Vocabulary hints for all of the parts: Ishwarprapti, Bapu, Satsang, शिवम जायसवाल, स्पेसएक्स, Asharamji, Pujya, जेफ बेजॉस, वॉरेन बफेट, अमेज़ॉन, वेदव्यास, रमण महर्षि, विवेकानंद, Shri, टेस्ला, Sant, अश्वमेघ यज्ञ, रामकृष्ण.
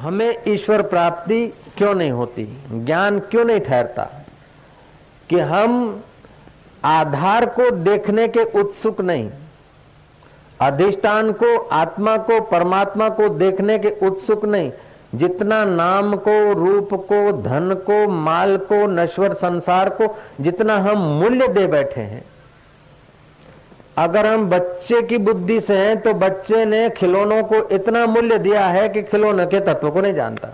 हमें ईश्वर प्राप्ति क्यों नहीं होती, ज्ञान क्यों नहीं ठहरता कि हम आधार को देखने के उत्सुक नहीं, अधिष्ठान को, आत्मा को, परमात्मा को देखने के उत्सुक नहीं, जितना नाम को, रूप को, धन को, माल को, नश्वर संसार को जितना हम मूल्य दे बैठे हैं। अगर हम बच्चे की बुद्धि से हैं तो बच्चे ने खिलौनों को इतना मूल्य दिया है कि खिलौने के तत्व को नहीं जानता।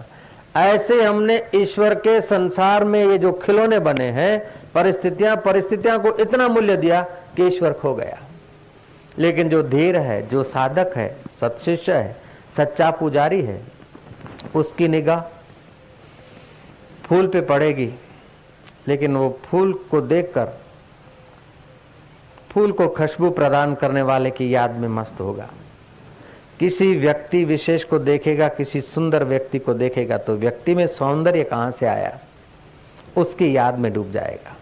ऐसे हमने ईश्वर के संसार में ये जो खिलौने बने हैं, परिस्थितियां को इतना मूल्य दिया कि ईश्वर खो गया। लेकिन जो धीर है, जो साधक है, सत्शिष्य है, सच्चा पुजारी है, उसकी निगाह फूल पे पड़ेगी, लेकिन वो फूल को देखकर फूल को खुशबू प्रदान करने वाले की याद में मस्त होगा। किसी व्यक्ति विशेष को देखेगा, किसी सुंदर व्यक्ति को देखेगा तो व्यक्ति में सौंदर्य कहां से आया उसकी याद में डूब जाएगा।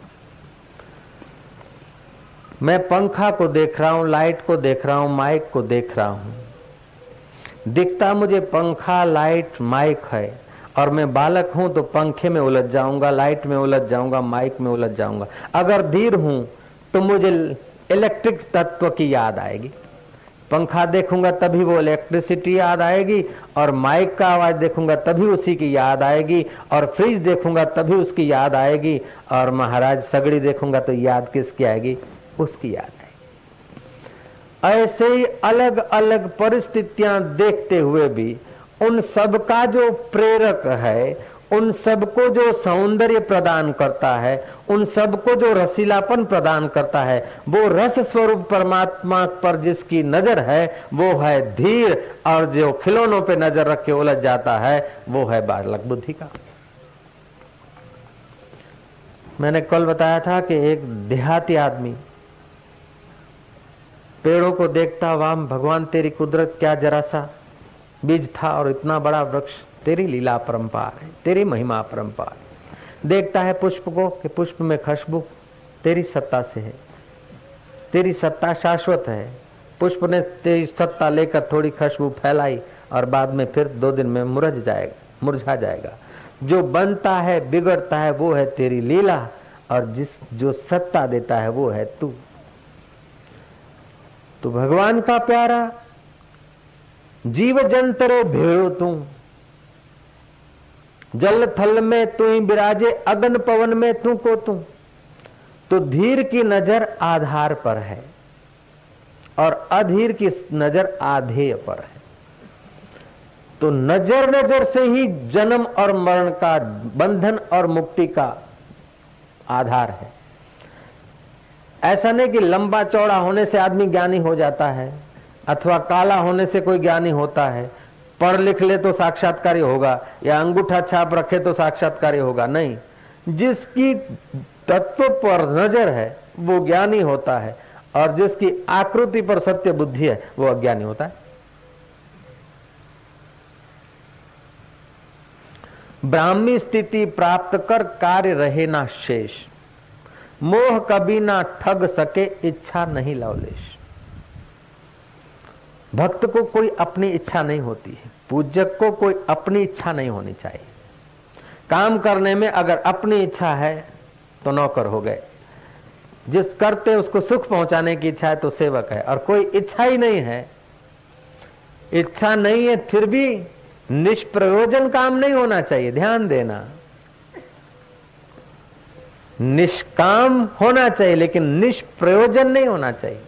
मैं पंखा को देख रहा हूं, लाइट को देख रहा हूं, माइक को देख रहा हूं, दिखता मुझे पंखा, लाइट, माइक है और मैं बालक हूं तो पंखे में उलझ जाऊंगा, लाइट में उलझ जाऊंगा, माइक में उलझ जाऊंगा। अगर धीर हूं तो मुझे इलेक्ट्रिक तत्व की याद आएगी, पंखा देखूंगा तभी वो इलेक्ट्रिसिटी याद आएगी और माइक का आवाज देखूंगा तभी उसी की याद आएगी और फ्रिज देखूंगा तभी उसकी याद आएगी और महाराज सगड़ी देखूंगा तो याद किसकी आएगी, उसकी याद आएगी। ऐसे ही अलग अलग परिस्थितियां देखते हुए भी उन सब का जो प्रेरक है, उन सबको जो सौंदर्य प्रदान करता है, उन सबको जो रसीलापन प्रदान करता है, वो रस स्वरूप परमात्मा पर जिसकी नजर है वो है धीर, और जो खिलौनों पे नजर रख के उलझ जाता है वो है बालक बुद्धि का। मैंने कल बताया था कि एक देहाती आदमी पेड़ों को देखता, वाम भगवान तेरी कुदरत, क्या जरा सा बीज था और इतना बड़ा वृक्ष, तेरी लीला परंपार है, तेरी महिमा परंपार है। देखता है पुष्प को कि पुष्प में खुशबू तेरी सत्ता से है, तेरी सत्ता शाश्वत है, पुष्प ने तेरी सत्ता लेकर थोड़ी खुशबू फैलाई और बाद में फिर 2 दिन में मुरझा जाएगा। जो बनता है, बिगड़ता है वो है तेरी लीला, और जो सत्ता देता है वो है तू। तो भगवान का प्यारा, जीव जंतरो भेड़ो तू, जल थल में तू ही विराजे, अगन पवन में तू को तू। तो धीर की नजर आधार पर है और अधीर की नजर आधेय पर है। तो नजर से ही जन्म और मरण का, बंधन और मुक्ति का आधार है। ऐसा नहीं कि लंबा चौड़ा होने से आदमी ज्ञानी हो जाता है अथवा काला होने से कोई ज्ञानी होता है, पढ़ लिख ले तो साक्षात्कार होगा या अंगूठा छाप रखे तो साक्षात्कार होगा, नहीं। जिसकी तत्व पर नजर है वो ज्ञानी होता है और जिसकी आकृति पर सत्य बुद्धि है वो अज्ञानी होता है। ब्राह्मी स्थिति प्राप्त कर कार्य रहे ना शेष, मोह कभी ना ठग सके इच्छा नहीं लावलेश। भक्त को कोई अपनी इच्छा नहीं होती है, पूजक को कोई अपनी इच्छा नहीं होनी चाहिए। काम करने में अगर अपनी इच्छा है तो नौकर हो गए, जिस करते उसको सुख पहुंचाने की इच्छा है तो सेवक है, और कोई इच्छा ही नहीं है, इच्छा नहीं है फिर भी निष्प्रयोजन काम नहीं होना चाहिए, ध्यान देना। निष्काम होना चाहिए लेकिन निष्प्रयोजन नहीं होना चाहिए।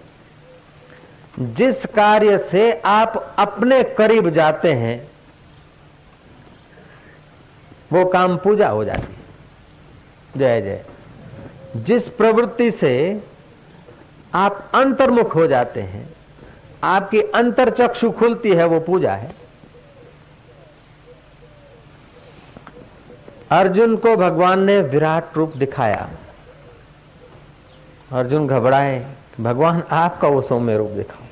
जिस कार्य से आप अपने करीब जाते हैं वो काम पूजा हो जाती है, जय जय। जिस प्रवृत्ति से आप अंतर्मुख हो जाते हैं, आपकी अंतर्चक्षु खुलती है, वो पूजा है। अर्जुन को भगवान ने विराट रूप दिखाया, अर्जुन घबराए, भगवान आपका वो सौम्य रूप दिखाओ,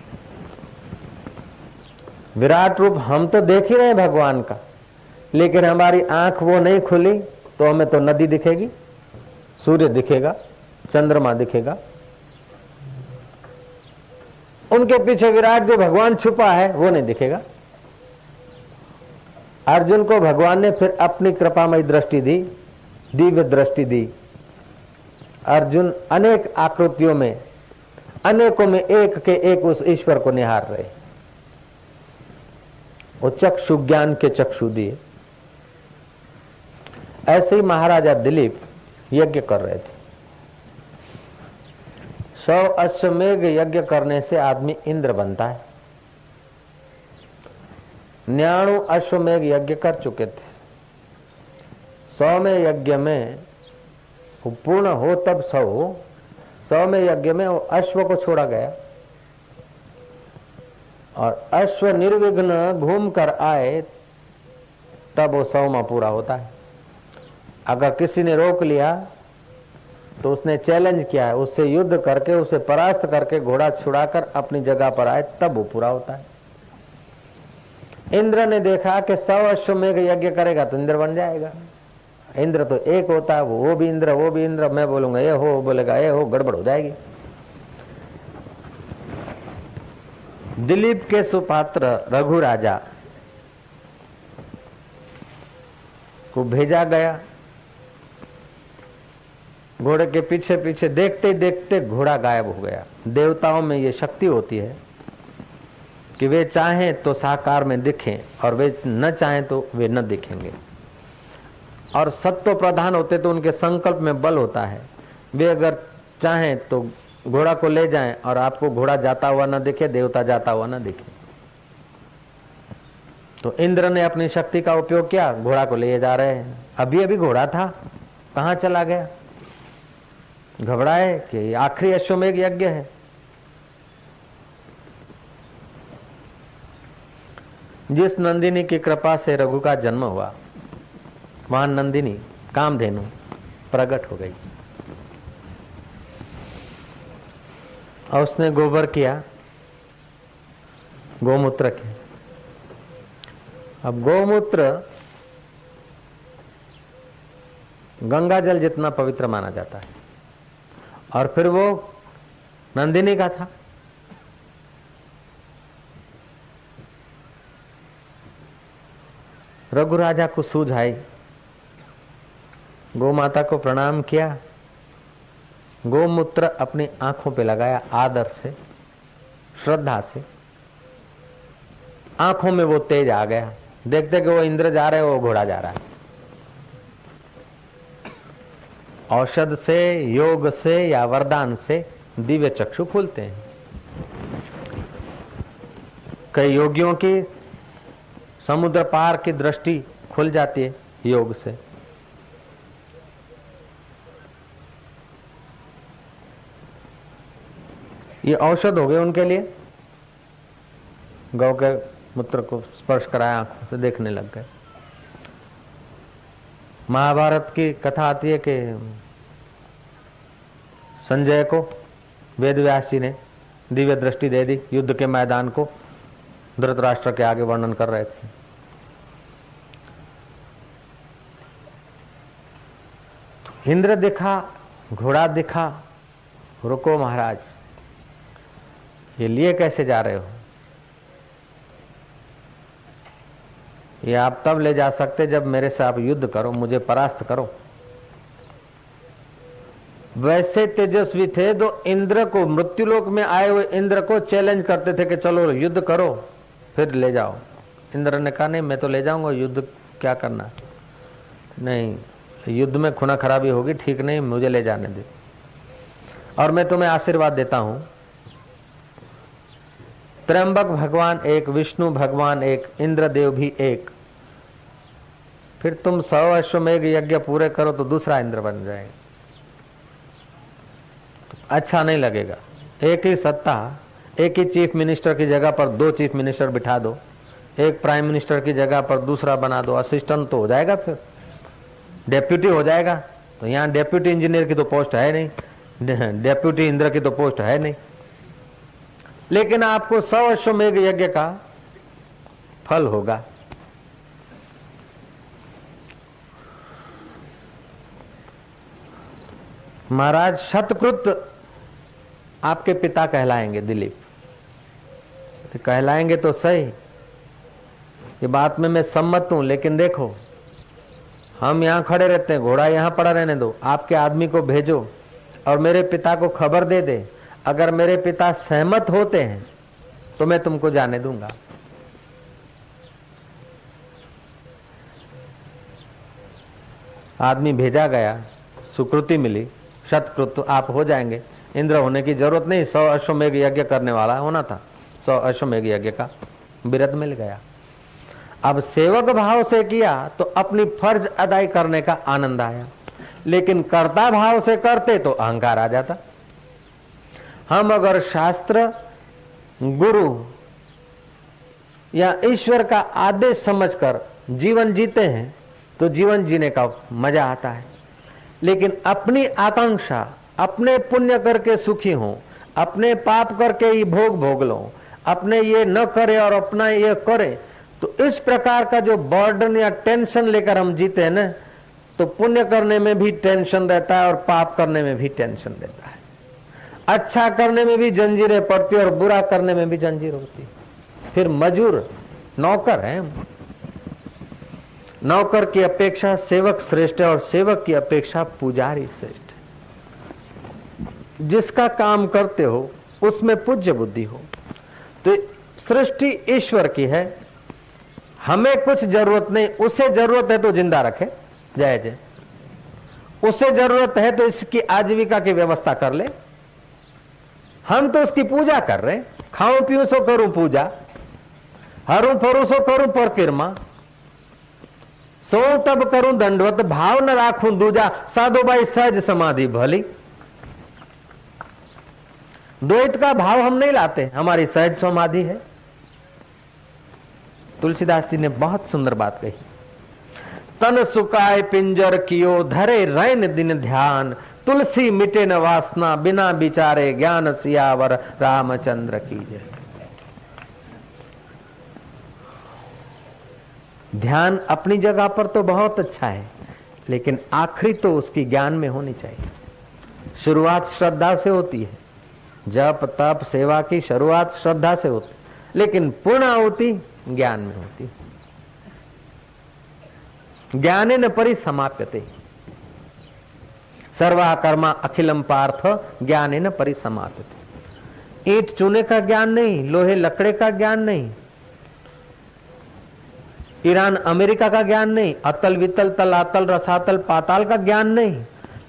विराट रूप। हम तो देख ही रहे हैं भगवान का, लेकिन हमारी आंख वो नहीं खुली तो हमें तो नदी दिखेगी, सूर्य दिखेगा, चंद्रमा दिखेगा, उनके पीछे विराट जो भगवान छुपा है वो नहीं दिखेगा। अर्जुन को भगवान ने फिर अपनी कृपामयी दृष्टि दी, दिव्य दृष्टि दी। अर्जुन अनेक आकृतियों में, अनेकों में एक के एक उस ईश्वर को निहार रहे। वो चक्षु ज्ञान के चक्षु दिए। ऐसे ही महाराजा दिलीप यज्ञ कर रहे थे। 100 अश्वमेघ यज्ञ करने से आदमी इंद्र बनता है। 99 अश्वमेघ यज्ञ कर चुके थे। 100वें यज्ञ में पूर्ण हो तब 100वें यज्ञ में अश्व को छोड़ा गया और अश्व निर्विघ्न घूम कर आए तब वो 100वां पूरा होता है। अगर किसी ने रोक लिया तो उसने चैलेंज किया है, उससे युद्ध करके उसे परास्त करके घोड़ा छुड़ाकर अपनी जगह पर आए तब वो पूरा होता है। इंद्र ने देखा कि 100 अश्वमेघ यज्ञ करेगा तो इंद्र बन जाएगा। इंद्र तो एक होता है, वो भी इंद्र, वो भी इंद्र। मैं बोलूंगा ये हो, बोलेगा ये हो, गड़बड़ हो जाएगी। दिलीप के सुपात्र रघु राजा को भेजा गया। घोड़े के पीछे पीछे देखते देखते घोड़ा गायब हो गया। देवताओं में ये शक्ति होती है कि वे चाहें तो साकार में दिखें और वे न चाहें तो वे न दिखेंगे। और सत्व प्रधान होते तो उनके संकल्प में बल होता है। वे अगर चाहें तो घोड़ा को ले जाएं और आपको घोड़ा जाता हुआ न दिखे, देवता जाता हुआ न दिखे। तो इंद्र ने अपनी शक्ति का उपयोग किया, घोड़ा को ले जा रहे हैं। अभी अभी घोड़ा था, कहां चला गया? घबराए कि आखिरी अश्वमेघ यज्ञ है। जिस नंदिनी की कृपा से रघु का जन्म हुआ, वहां नंदिनी कामधेनु प्रकट हो गई और उसने गोबर किया, गोमूत्र किया। अब गोमूत्र गंगा जल जितना पवित्र माना जाता है और फिर वो नंदिनी का था। रघु राजा को सूझ आई, गोमाता को प्रणाम किया, गोमूत्र अपनी आंखों पे लगाया, आदर से, श्रद्धा से। आंखों में वो तेज आ गया। देखते कि वो इंद्र जा रहे हो, वो घोड़ा जा रहा है। औषध से, योग से या वरदान से दिव्य चक्षु खुलते हैं। कई योगियों की समुद्र पार की दृष्टि खुल जाती है योग से। ये औषध हो गए उनके लिए। गौ के मूत्र को स्पर्श कराया, आंखों से देखने लग गए। महाभारत की कथा आती है कि संजय को वेदव्यास जी ने दिव्य दृष्टि दे दी। युद्ध के मैदान को धृतराष्ट्र के आगे वर्णन कर रहे थे। इंद्र दिखा, घोड़ा दिखा। रुको महाराज, ये लिए कैसे जा रहे हो? ये आप तब ले जा सकते जब मेरे से आप युद्ध करो, मुझे परास्त करो। वैसे तेजस्वी थे तो इंद्र को, मृत्युलोक में आए हुए इंद्र को चैलेंज करते थे कि चलो युद्ध करो फिर ले जाओ। इंद्र ने कहा नहीं, मैं तो ले जाऊंगा, युद्ध क्या करना, नहीं युद्ध में खूना खराबी होगी, ठीक नहीं, मुझे ले जाने दे। और मैं तुम्हें आशीर्वाद देता हूं, त्रंबक भगवान एक, विष्णु भगवान एक, इंद्रदेव भी एक। फिर तुम 100 अश्वमेघ यज्ञ पूरे करो तो दूसरा इंद्र बन जाएगा, अच्छा नहीं लगेगा। एक ही सत्ता, एक ही चीफ मिनिस्टर की जगह पर 2 चीफ मिनिस्टर बिठा दो, एक प्राइम मिनिस्टर की जगह पर दूसरा बना दो। असिस्टेंट तो हो जाएगा, फिर डेप्यूटी हो जाएगा। तो यहाँ डेप्यूटी इंजीनियर की तो पोस्ट है नहीं, डेप्यूटी इंद्र की तो पोस्ट है नहीं। लेकिन आपको 100 अश्वमेघ यज्ञ का फल होगा। महाराज शतकृत आपके पिता कहलाएंगे दिलीप, कहलाएंगे तो सही, ये बात में मैं सम्मत हूं, लेकिन देखो हम यहाँ खड़े रहते हैं, घोड़ा यहाँ पड़ा रहने दो, आपके आदमी को भेजो और मेरे पिता को खबर दे दे, अगर मेरे पिता सहमत होते हैं तो मैं तुमको जाने दूंगा। आदमी भेजा गया, सुकृति मिली, शतकृत आप हो जाएंगे, इंद्र होने की जरूरत नहीं, 100 अश्वमेघ यज्ञ करने वाला होना था, 100 अश्वमेघ यज्ञ का बिरद मिल गया। अब सेवक भाव से किया तो अपनी फर्ज अदाई करने का आनंद आया, लेकिन कर्ता भाव से करते तो अहंकार आ जाता। हम अगर शास्त्र, गुरु या ईश्वर का आदेश समझकर जीवन जीते हैं तो जीवन जीने का मजा आता है, लेकिन अपनी आकांक्षा, अपने पुण्य करके सुखी हो, अपने पाप करके ही भोग भोग लो, अपने ये न करे और अपना ये करे, तो इस प्रकार का जो बर्डन या टेंशन लेकर हम जीते हैं ना, तो पुण्य करने में भी टेंशन रहता है और पाप करने में भी टेंशन रहता है, अच्छा करने में भी जंजीरें पड़ती और बुरा करने में भी जंजीर होती, फिर मजूर नौकर है। नौकर की अपेक्षा सेवक श्रेष्ठ है और सेवक की अपेक्षा पुजारी श्रेष्ठ है। जिसका काम करते हो उसमें पूज्य बुद्धि हो। तो सृष्टि ईश्वर की है, हमें कुछ जरूरत नहीं, उसे जरूरत है तो जिंदा रखे, जय जय, उसे जरूरत है तो इसकी आजीविका की व्यवस्था कर ले, हम तो उसकी पूजा कर रहे, खाऊं पीऊं सो करूं पूजा, हरू फरू सो करूं परिक्रमा, सो तब करूं दंडवत, भाव न राखूं दूजा, साधो बाई सहज समाधि भली। द्वैत का भाव हम नहीं लाते, हमारी सहज समाधि है। तुलसीदास जी ने बहुत सुंदर बात कही, तन सुकाय पिंजर कियो धरे रैन दिन ध्यान, तुलसी मिटे न वासना बिना बिचारे ज्ञान, सियावर रामचंद्र की जय। ध्यान अपनी जगह पर तो बहुत अच्छा है, लेकिन आखिरी तो उसकी ज्ञान में होनी चाहिए। शुरुआत श्रद्धा से होती है, जप तप सेवा की शुरुआत श्रद्धा से होती है, लेकिन पूर्णाहुति ज्ञान में होती है। ज्ञानेन परिसमाप्यते सर्वा कर्मा अखिलम पार्थ ज्ञानेन परिसमाप्यते। ईंट चूने का ज्ञान नहीं, लोहे लकड़े का ज्ञान नहीं, ईरान अमेरिका का ज्ञान नहीं, अतल वितल तलातल रसातल पाताल का ज्ञान नहीं,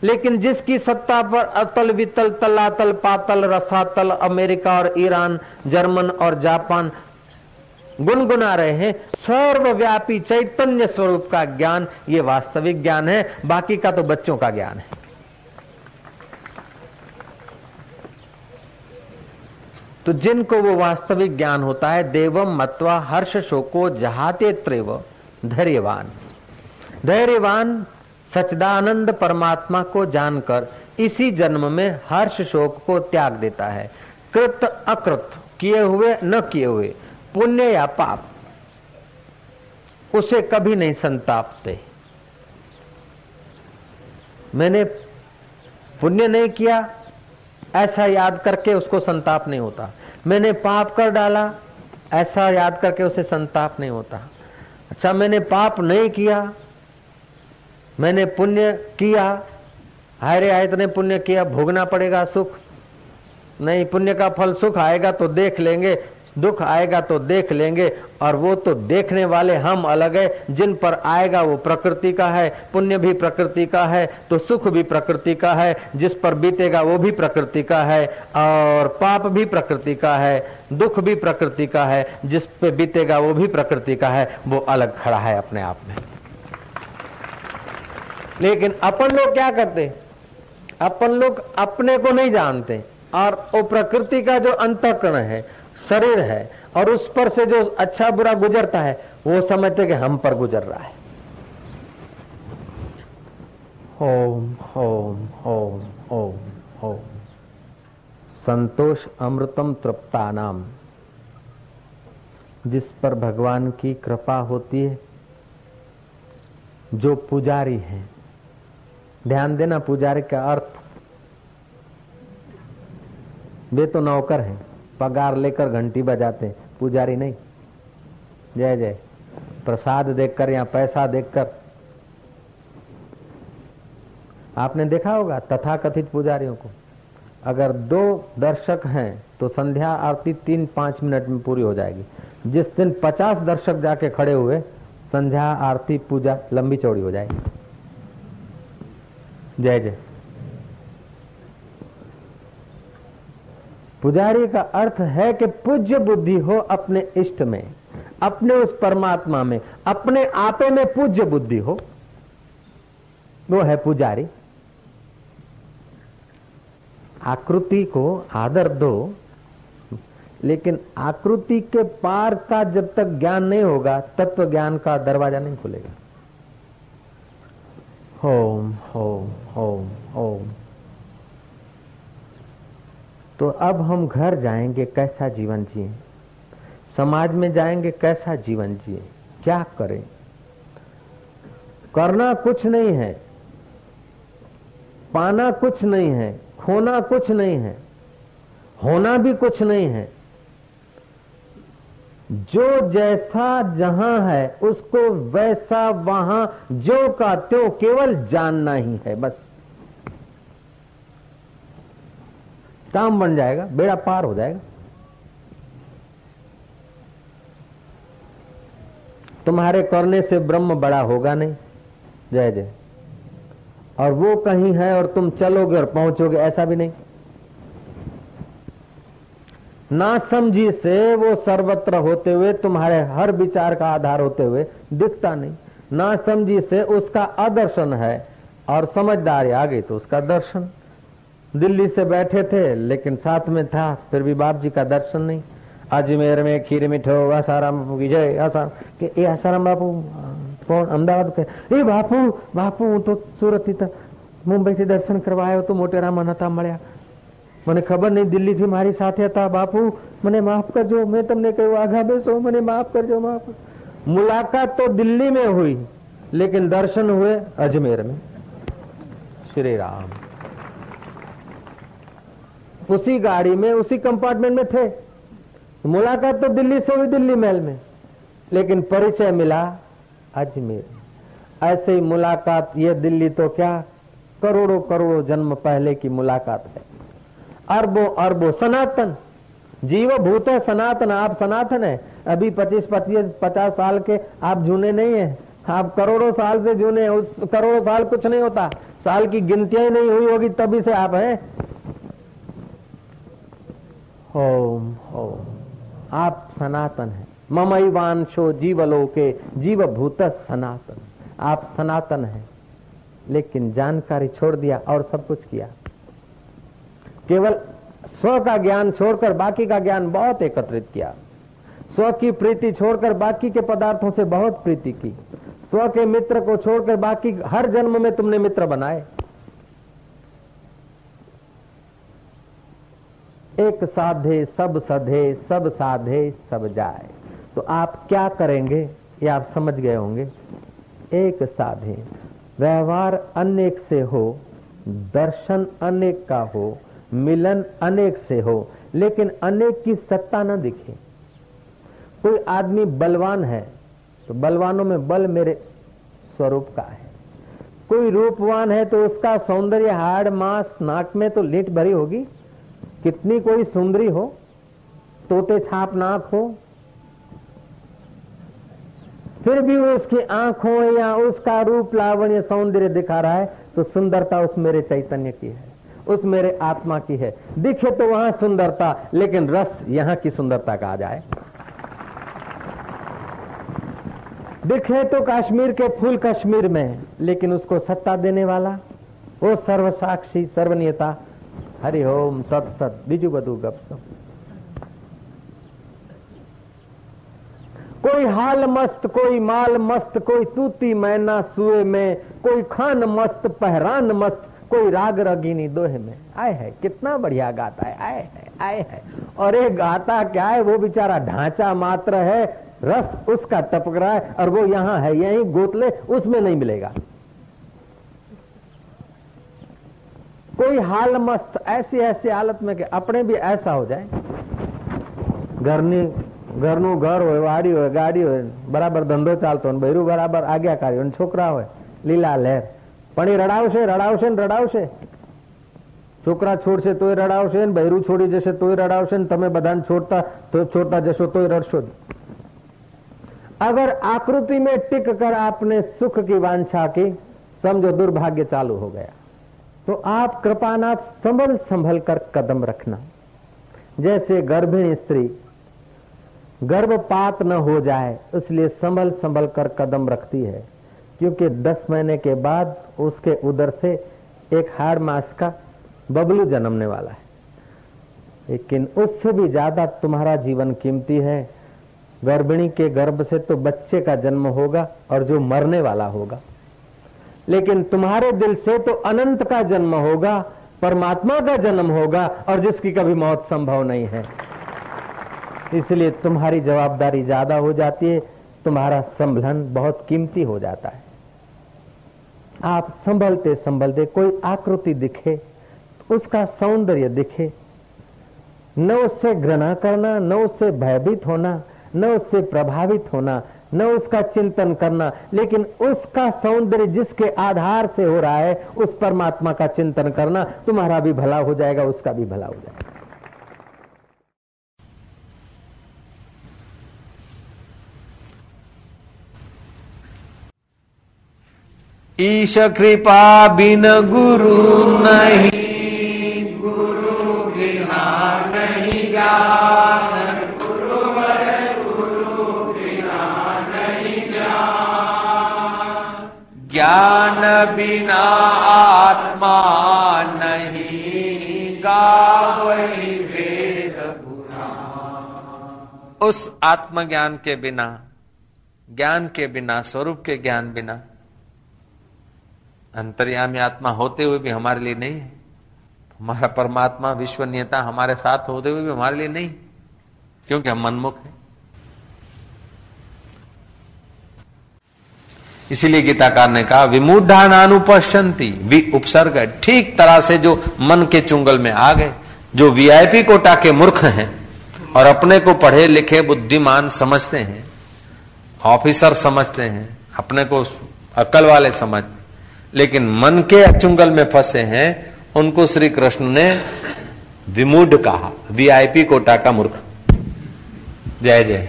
लेकिन जिसकी सत्ता पर अतल वितल तलातल पातल रसातल अमेरिका और ईरान जर्मन और जापान गुनगुना रहे हैं, सर्वव्यापी चैतन्य स्वरूप का ज्ञान, ये वास्तविक ज्ञान है। बाकी का तो बच्चों का ज्ञान है। तो जिनको वो वास्तविक ज्ञान होता है, देवम मत्वा हर्ष शोको जहाते त्रेव धैर्यवान। धैर्यवान सच्चिदानंद परमात्मा को जानकर इसी जन्म में हर्ष शोक को त्याग देता है, कृत अकृत, किए हुए न किए हुए, पुण्य या पाप, उसे कभी नहीं संतापते। मैंने पुण्य नहीं किया ऐसा याद करके उसको संताप नहीं होता, मैंने पाप कर डाला ऐसा याद करके उसे संताप नहीं होता। अच्छा, मैंने पाप नहीं किया, मैंने पुण्य किया, हाय रे हाय इतने पुण्य किया, भोगना पड़ेगा सुख, नहीं पुण्य का फल सुख आएगा तो देख लेंगे, दुख आएगा तो देख लेंगे, और वो तो देखने वाले हम अलग है, जिन पर आएगा वो प्रकृति का है, पुण्य भी प्रकृति का है तो सुख भी प्रकृति का है, जिस पर बीतेगा वो भी प्रकृति का है, और पाप भी प्रकृति का है, दुख भी प्रकृति का है, जिस पे बीतेगा वो भी प्रकृति का है, वो अलग खड़ा है अपने आप में। लेकिन अपन लोग क्या करते, अपन लोग अपने को नहीं जानते, और वो प्रकृति का जो अंतःकरण है, शरीर है, और उस पर से जो अच्छा बुरा गुजरता है वो समझते कि हम पर गुजर रहा है। ओम ओम ओम ओम ओम। संतोष अमृतम तृप्तानाम, जिस पर भगवान की कृपा होती है, जो पुजारी है, ध्यान देना पुजारी का अर्थ, वे तो नौकर हैं, पगार लेकर घंटी बजाते, पुजारी नहीं। जय जय। प्रसाद देखकर या पैसा देखकर। आपने देखा होगा तथाकथित पुजारियों को, अगर 2 दर्शक हैं तो संध्या आरती 3-5 मिनट में पूरी हो जाएगी। जिस दिन 50 दर्शक जाके खड़े हुए, संध्या आरती पूजा लंबी चौड़ी हो जाएगी। जय जय। पुजारी का अर्थ है कि पूज्य बुद्धि हो अपने इष्ट में, अपने उस परमात्मा में, अपने आपे में पूज्य बुद्धि हो, वो है पुजारी। आकृति को आदर दो, लेकिन आकृति के पार का जब तक ज्ञान नहीं होगा तत्व ज्ञान का दरवाजा नहीं खुलेगा। ओम ओम ओम ओम। तो अब हम घर जाएंगे कैसा जीवन जिए, समाज में जाएंगे कैसा जीवन जिए, क्या करें? करना कुछ नहीं है, पाना कुछ नहीं है, खोना कुछ नहीं है, होना भी कुछ नहीं है। जो जैसा जहां है उसको वैसा वहां जो का त्यों केवल जानना ही है, बस काम बन जाएगा, बेड़ा पार हो जाएगा। तुम्हारे करने से ब्रह्म बड़ा होगा नहीं। जय जय। और वो कहीं है और तुम चलोगे और पहुंचोगे, ऐसा भी नहीं। ना समझी से वो सर्वत्र होते हुए तुम्हारे हर विचार का आधार होते हुए दिखता नहीं। ना समझी से उसका अदर्शन है और समझदारी आ गई तो उसका दर्शन। दिल्ली से बैठे थे लेकिन साथ में था, फिर भी बाप जी का दर्शन नहीं। अजमेर में खीर मिठो आसाराम बापू की जय। ये आसाराम बापू कौन? अहमदाबाद के। ए बापू बापू तो सूरत थी, मुंबई थी दर्शन करवायो तो मोटेरा मना था मळ्या, मने खबर नहीं दिल्ली थी मारी साथे था। बापू मने माफ करजो, मैं तमने कह्यो आगा बेसो, मने माफ करजो। माफ मुलाकात तो दिल्ली में हुई लेकिन दर्शन हुए अजमेर में। श्री राम। उसी गाड़ी में उसी कंपार्टमेंट में थे, मुलाकात तो दिल्ली से हुई दिल्ली महल में लेकिन परिचय मिला अजमेर। ऐसे ही मुलाकात, ये दिल्ली तो क्या करोड़ों करोड़ों जन्म पहले की मुलाकात है। अरबों अरबों सनातन जीव भूत है सनातन। आप सनातन है, अभी 25-50 साल के आप जूने नहीं है, आप करोड़ों साल से जूने। उस करोड़ों साल कुछ नहीं होता, साल की गिनतियां नहीं हुई होगी तभी से आप हैं। ओम ओम। आप सनातन है। ममैवांशो जीवलोके जीवभूत सनातन। आप सनातन है लेकिन जानकारी छोड़ दिया और सब कुछ किया। केवल स्व का ज्ञान छोड़कर बाकी का ज्ञान बहुत एकत्रित किया। स्व की प्रीति छोड़कर बाकी के पदार्थों से बहुत प्रीति की। स्व के मित्र को छोड़कर बाकी हर जन्म में तुमने मित्र बनाए। एक साधे सब सधे, सब साधे सब जाए। तो आप क्या करेंगे ये आप समझ गए होंगे। एक साधे, व्यवहार अनेक से हो, दर्शन अनेक का हो, मिलन अनेक से हो, लेकिन अनेक की सत्ता न दिखे। कोई आदमी बलवान है तो बलवानों में बल मेरे स्वरूप का है। कोई रूपवान है तो उसका सौंदर्य हाड़ मांस नाक में तो लीट भरी होगी। कितनी कोई सुंदरी हो, तोते छाप नाक हो, फिर भी वो उसकी आंखों या उसका रूप लावण्य सौंदर्य दिखा रहा है तो सुंदरता उस मेरे चैतन्य की है, उस मेरे आत्मा की है। दिखे तो वहां सुंदरता लेकिन रस यहां की सुंदरता का आ जाए। दिखे तो कश्मीर के फूल कश्मीर में, लेकिन उसको सत्ता देने वाला वो सर्वसाक्षी सर्वनियता हरिओम सत्सत बीजू बधु गपसप। कोई हाल मस्त, कोई माल मस्त, कोई तूती मैना सुए में, कोई खान मस्त पहरान मस्त, कोई राग रगीनी दोहे में। आए है कितना बढ़िया गाता है, आए है आए है। और एक गाता क्या है, वो बेचारा ढांचा मात्र है, रस उसका टपक रहा है और वो यहाँ है। यही गोतले उसमें नहीं मिलेगा। कोई हाल मस्त ऐसी ऐसी हालत में कि अपने भी ऐसा हो जाए। घर ઘરનું ઘર હોય, વાડી હોય, ગાડી હોય, બરાબર ધંધો ચાલતો હોય, બૈરું બરાબર આજ્ઞાકારી હોય, છોકરા હોય લીલા લહેર, પણ એ રડાવશે રડાવશે ને રડાવશે. છોકરા છોડશે તોય રડાવશે ને, બૈરું છોડી જશે તોય રડાવશે ને, તમે બધાને છોડતા જશો તોય રડશો. અગર આકૃતિ મેં ટિક કર આપને સુખ કી વાંછા કી, સમજો दुर्भाग्य चालू हो गया. तो आप कृपानाथ संभल संभल कर कदम रखना, जैसे गर्भिणी स्त्री गर्भपात न हो जाए इसलिए संभल संभल कर कदम रखती है, क्योंकि 10 महीने के बाद उसके उदर से एक हाड़ मास का बबलू जन्मने वाला है. लेकिन उससे भी ज्यादा तुम्हारा जीवन कीमती है. गर्भिणी के गर्भ से तो बच्चे का जन्म होगा और जो मरने वाला होगा, लेकिन तुम्हारे दिल से तो अनंत का जन्म होगा, परमात्मा का जन्म होगा और जिसकी कभी मौत संभव नहीं है. इसलिए तुम्हारी जवाबदारी ज्यादा हो जाती है, तुम्हारा संभलन बहुत कीमती हो जाता है. आप संभलते संभलते कोई आकृति दिखे, उसका सौंदर्य दिखे, न उससे घृणा करना, न उससे भयभीत होना, न उससे प्रभावित होना, न उसका चिंतन करना, लेकिन उसका सौंदर्य जिसके आधार से हो रहा है उस परमात्मा का चिंतन करना. तुम्हारा भी भला हो जाएगा, उसका भी भला हो जाएगा. ईश कृपा बिन गुरु नहीं, गुरु बिना नहीं ज्ञान, ज्ञान बिना आत्मा नहीं गावै वेद पुराण. उस आत्मज्ञान के बिना, ज्ञान के बिना, स्वरूप के ज्ञान बिना अंतर्यामी आत्मा होते हुए भी हमारे लिए नहीं है. हमारा परमात्मा विश्वनीयता हमारे साथ होते हुए भी हमारे लिए नहीं, क्योंकि हम मनमुख हैं. इसीलिए गीताकार ने कहा विमूढ़ा नानुपश्यंती, वी उपसर्ग है. ठीक तरह से जो मन के चुंगल में आ गए, जो वीआईपी कोटा के मूर्ख हैं और अपने को पढ़े लिखे बुद्धिमान समझते हैं, ऑफिसर समझते हैं, अपने को अकल वाले समझते, लेकिन मन के अचुंगल में फंसे हैं, उनको श्री कृष्ण ने विमूढ़ कहा, वीआईपी कोटा का मूर्ख. जय जय.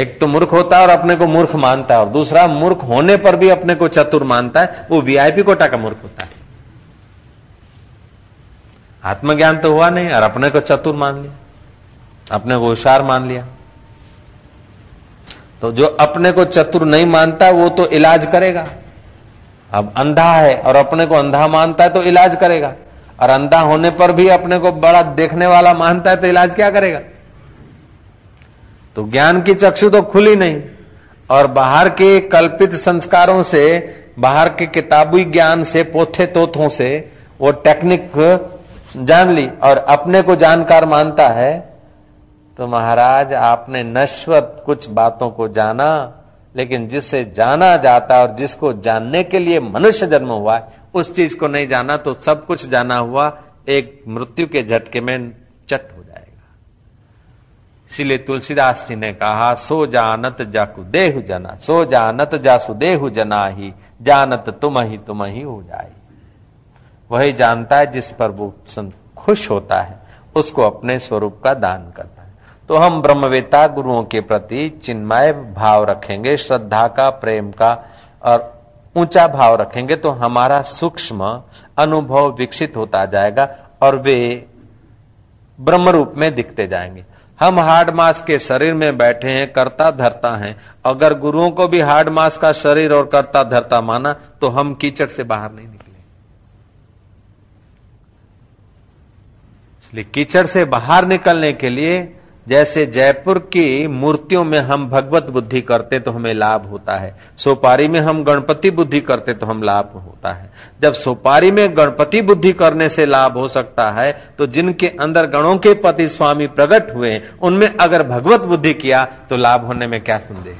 एक तो मूर्ख होता है और अपने को मूर्ख मानता है, और दूसरा मूर्ख होने पर भी अपने को चतुर मानता है, वो वीआईपी कोटा का मूर्ख होता है. आत्मज्ञान तो हुआ नहीं और अपने को चतुर मान लिया, अपने को होशियार मान लिया. तो जो अपने को चतुर नहीं मानता वो तो इलाज करेगा. अब अंधा है और अपने को अंधा मानता है तो इलाज करेगा, और अंधा होने पर भी अपने को बड़ा देखने वाला मानता है तो इलाज क्या करेगा. तो ज्ञान की चक्षु तो खुली नहीं, और बाहर के कल्पित संस्कारों से, बाहर के किताबी ज्ञान से, पोथे तोथों से वो टेक्निक जान ली और अपने को जानकार मानता है. तो महाराज आपने नश्वत कुछ बातों को जाना, लेकिन जिससे जाना जाता और जिसको जानने के लिए मनुष्य जन्म हुआ है, उस चीज को नहीं जाना तो सब कुछ जाना हुआ एक मृत्यु के झटके में चट हो जाएगा. इसीलिए तुलसीदास जी ने कहा सो जानत जाकु देहु जना, सो जानत जासु देहु जना ही, जानत तुम ही हो जाए. वही जानता है जिस पर वो खुश होता है, उसको अपने स्वरूप का दान करता है. तो हम ब्रह्मवेता गुरुओं के प्रति चिन्मय भाव रखेंगे, श्रद्धा का, प्रेम का और ऊंचा भाव रखेंगे, तो हमारा सूक्ष्म अनुभव विकसित होता जाएगा और वे ब्रह्म रूप में दिखते जाएंगे. हम हार्ड मास के शरीर में बैठे हैं, कर्ता धरता हैं. अगर गुरुओं को भी हार्ड मास का शरीर और कर्ता धरता माना तो हम कीचड़ से बाहर नहीं निकले. इसलिए कीचड़ से बाहर निकलने के लिए जैसे जयपुर की मूर्तियों में हम भगवत बुद्धि करते तो हमें लाभ होता है, सोपारी में हम गणपति बुद्धि करते तो हम लाभ होता है. जब सोपारी में गणपति बुद्धि करने से लाभ हो सकता है, तो जिनके अंदर गणों के पति स्वामी प्रकट हुए, उनमें अगर भगवत बुद्धि किया तो लाभ होने में क्या संदेह.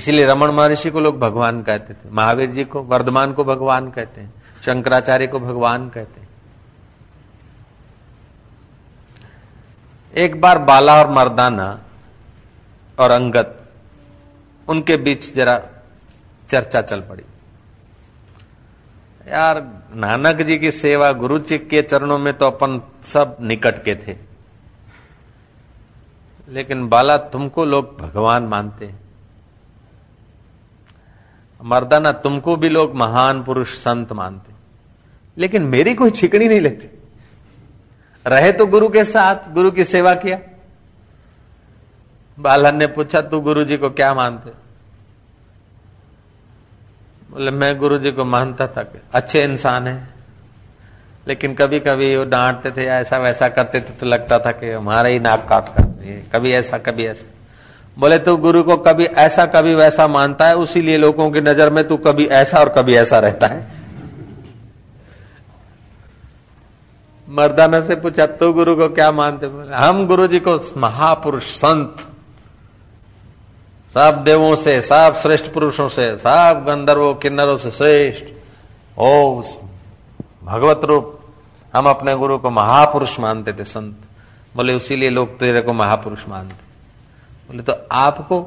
इसीलिए रमण महर्षि को लोग भगवान कहते थे, महावीर जी को, वर्धमान को भगवान कहते हैं, शंकराचार्य को भगवान कहते हैं. एक बार बाला और मर्दाना और अंगद उनके बीच जरा चर्चा चल पड़ी। यार नानक जी की सेवा, गुरु जी के चरणों में तो अपन सब निकट के थे, लेकिन बाला तुमको लोग भगवान मानते हैं, मर्दाना तुमको भी लोग महान पुरुष संत मानते, लेकिन मेरी कोई छिकनी नहीं लेते। रहे तो गुरु के साथ, गुरु की सेवा किया। बाला ने पूछा, तू गुरु जी को क्या मानते? बोले, मैं गुरु जी को मानता था कि अच्छे इंसान है, लेकिन कभी कभी वो डांटते थे या ऐसा वैसा करते थे तो लगता था कि हमारा ही नाक काट करते हैं, कभी ऐसा कभी ऐसा। बोले, तू गुरु को कभी ऐसा कभी वैसा मानता है, उसीलिए लोगों की नजर में तू कभी ऐसा और कभी ऐसा रहता है। मर्दाना से पूछा, तू गुरु को क्या मानते? बोले, हम गुरु जी को महापुरुष संत, सब देवों से, सब श्रेष्ठ पुरुषों से, सब गंधर्वों किन्नरों से श्रेष्ठ ओ भगवत रूप, हम अपने गुरु को महापुरुष मानते थे संत। बोले, उसीलिए लोग तेरे को महापुरुष मानते। बोले, तो आपको?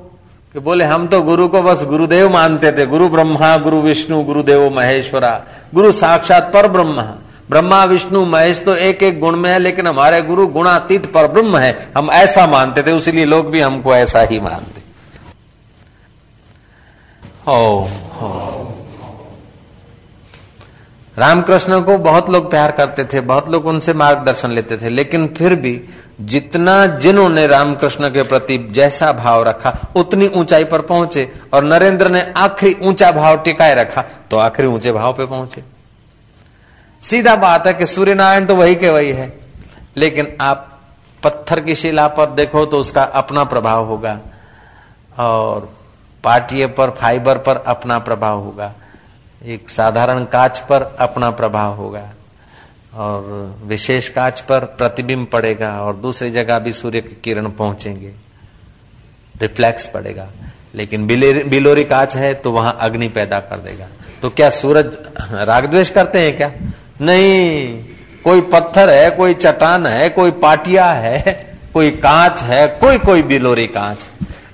कि बोले, हम तो गुरु को बस गुरुदेव मानते थे, गुरु ब्रह्मा गुरु विष्णु गुरुदेव महेश्वरा, गुरु साक्षात पर ब्रह्मा, ब्रह्मा विष्णु महेश तो एक एक गुण में है, लेकिन हमारे गुरु गुणातीत पर ब्रह्म है, हम ऐसा मानते थे, उसीलिए लोग भी हमको ऐसा ही मानते। रामकृष्ण को बहुत लोग प्यार करते थे, बहुत लोग उनसे मार्गदर्शन लेते थे, लेकिन फिर भी जितना जिन्होंने रामकृष्ण के प्रति जैसा भाव रखा उतनी ऊंचाई पर पहुंचे, और नरेंद्र ने आखिरी ऊंचा भाव टिकाए रखा तो आखिरी ऊंचे भाव पे पहुंचे। सीधा बात है कि सूर्यनारायण तो वही के वही है, लेकिन आप पत्थर की शिला पर देखो तो उसका अपना प्रभाव होगा, और पाटिये पर फाइबर पर अपना प्रभाव होगा, एक साधारण कांच पर अपना प्रभाव होगा, और विशेष कांच पर प्रतिबिंब पड़ेगा, और दूसरी जगह भी सूर्य की किरण पहुंचेंगे, रिफ्लेक्स पड़ेगा, लेकिन बिलोरी कांच है तो वहां अग्नि पैदा कर देगा। तो क्या सूरज रागद्वेष करते हैं क्या? नहीं। कोई पत्थर है, कोई चट्टान है, कोई पाटिया है, कोई कांच है, कोई बिलोरी कांच।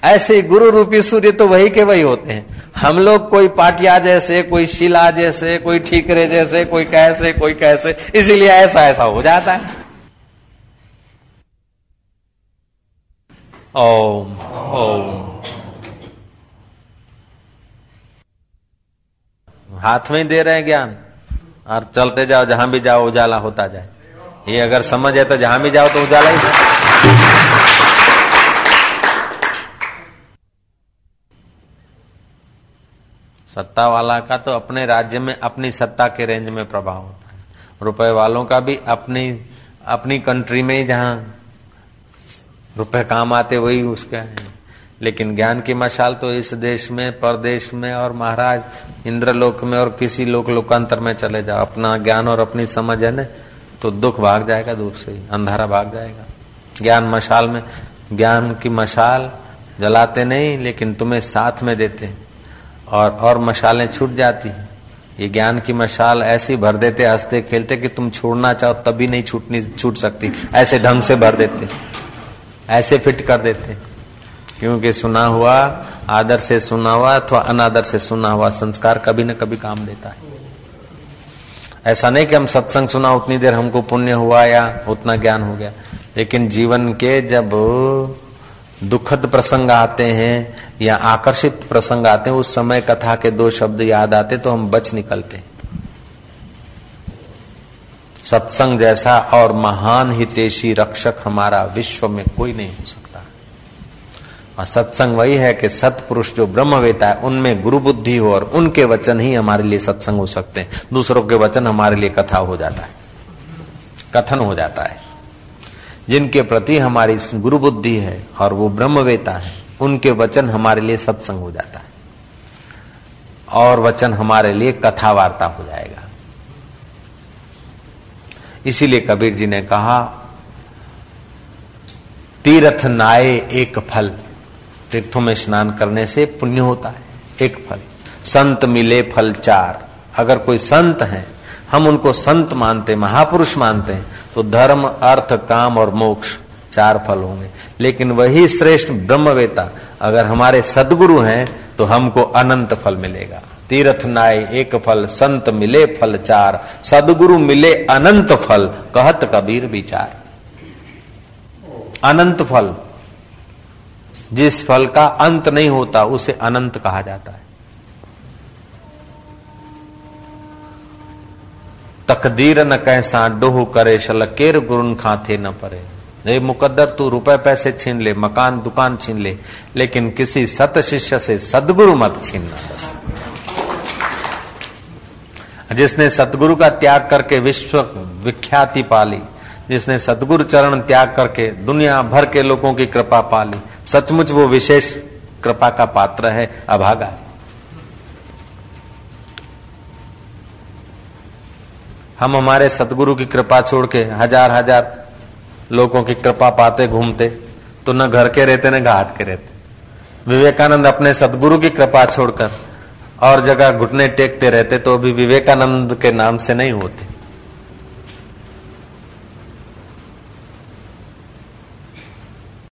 ऐसे गुरु रूपी सूर्य तो वही के वही होते हैं। हम लोग कोई पाटिया जैसे, कोई शिला जैसे, कोई ठीकरे जैसे, कोई कैसे, इसीलिए ऐसा हो जाता है। ओम ओम। हाथ में दे रहे हैं ज्ञान, और चलते जाओ, जहां भी जाओ उजाला होता जाए। ये अगर समझ है तो जहां भी जाओ तो उजाला ही। सत्ता वाला का तो अपने राज्य में अपनी सत्ता के रेंज में प्रभाव होता है, रुपए वालों का भी अपनी कंट्री में, जहां रुपए काम आते वही उसका है। लेकिन ज्ञान की मशाल तो इस देश में, परदेश में, और महाराज इंद्रलोक में, और किसी लोकांतर में चले जाओ, अपना ज्ञान और अपनी समझ है न, तो दुख भाग जाएगा दूर से ही, अंधारा भाग जाएगा। ज्ञान की मशाल जलाते नहीं, लेकिन तुम्हें साथ में देते हैं, और मशालें छूट जाती। ये ज्ञान की मशाल ऐसी भर देते हंसते खेलते कि तुम छोड़ना चाहो तभी नहीं छूट सकती, ऐसे ढंग से भर देते, ऐसे फिट कर देते। क्योंकि सुना हुआ, आदर से सुना हुआ अथवा अनादर से सुना हुआ संस्कार कभी न कभी काम देता है। ऐसा नहीं कि हम सत्संग सुना उतनी देर हमको पुण्य हुआ या उतना ज्ञान हो गया, लेकिन जीवन के जब दुखद प्रसंग आते हैं या आकर्षित प्रसंग आते हैं, उस समय कथा के दो शब्द याद आते तो हम बच निकलते। सत्संग जैसा और महान हितैषी रक्षक हमारा विश्व में कोई नहीं हो सकता। और सत्संग वही है कि सत्पुरुष जो ब्रह्मवेता है, उनमें गुरु बुद्धि हो, और उनके वचन ही हमारे लिए सत्संग हो सकते हैं। दूसरों के वचन हमारे लिए कथा हो जाता है, कथन हो जाता है। जिनके प्रति हमारी गुरु बुद्धि है और वो ब्रह्मवेता है, उनके वचन हमारे लिए सत्संग हो जाता है, और वचन हमारे लिए कथा वार्ता हो जाएगा। इसीलिए कबीर जी ने कहा, तीर्थ नाये एक फल, तीर्थों में स्नान करने से पुण्य होता है, एक फल। संत मिले फल चार, अगर कोई संत है, हम उनको संत मानते, महापुरुष मानते हैं, तो धर्म अर्थ काम और मोक्ष चार फल होंगे। लेकिन वही श्रेष्ठ ब्रह्मवेता अगर हमारे सदगुरु हैं तो हमको अनंत फल मिलेगा। तीर्थ नाय एक फल, संत मिले फल चार, सदगुरु मिले अनंत फल, कहत कबीर विचार। अनंत फल, जिस फल का अंत नहीं होता उसे अनंत कहा जाता है। तकदीर न कह सांडोह करे, शलकेर गुरुन खाथे न परे। ये मुकद्दर तू रुपए पैसे छीन ले, मकान दुकान छीन ले, लेकिन किसी सत शिष्य से सदगुरु मत छीनना। बस जिसने सदगुरु का त्याग करके विश्व विख्याति पाली, जिसने सदगुरु चरण त्याग करके दुनिया भर के लोगों की कृपा पाली, सचमुच वो विशेष कृपा का पात्र है, अभागा है। हम हमारे सदगुरु की कृपा छोड़ के हजार हजार लोगों की कृपा पाते घूमते तो न घर के रहते न घाट के रहते। विवेकानंद अपने सदगुरु की कृपा छोड़कर और जगह घुटने टेकते रहते तो अभी विवेकानंद के नाम से नहीं होते।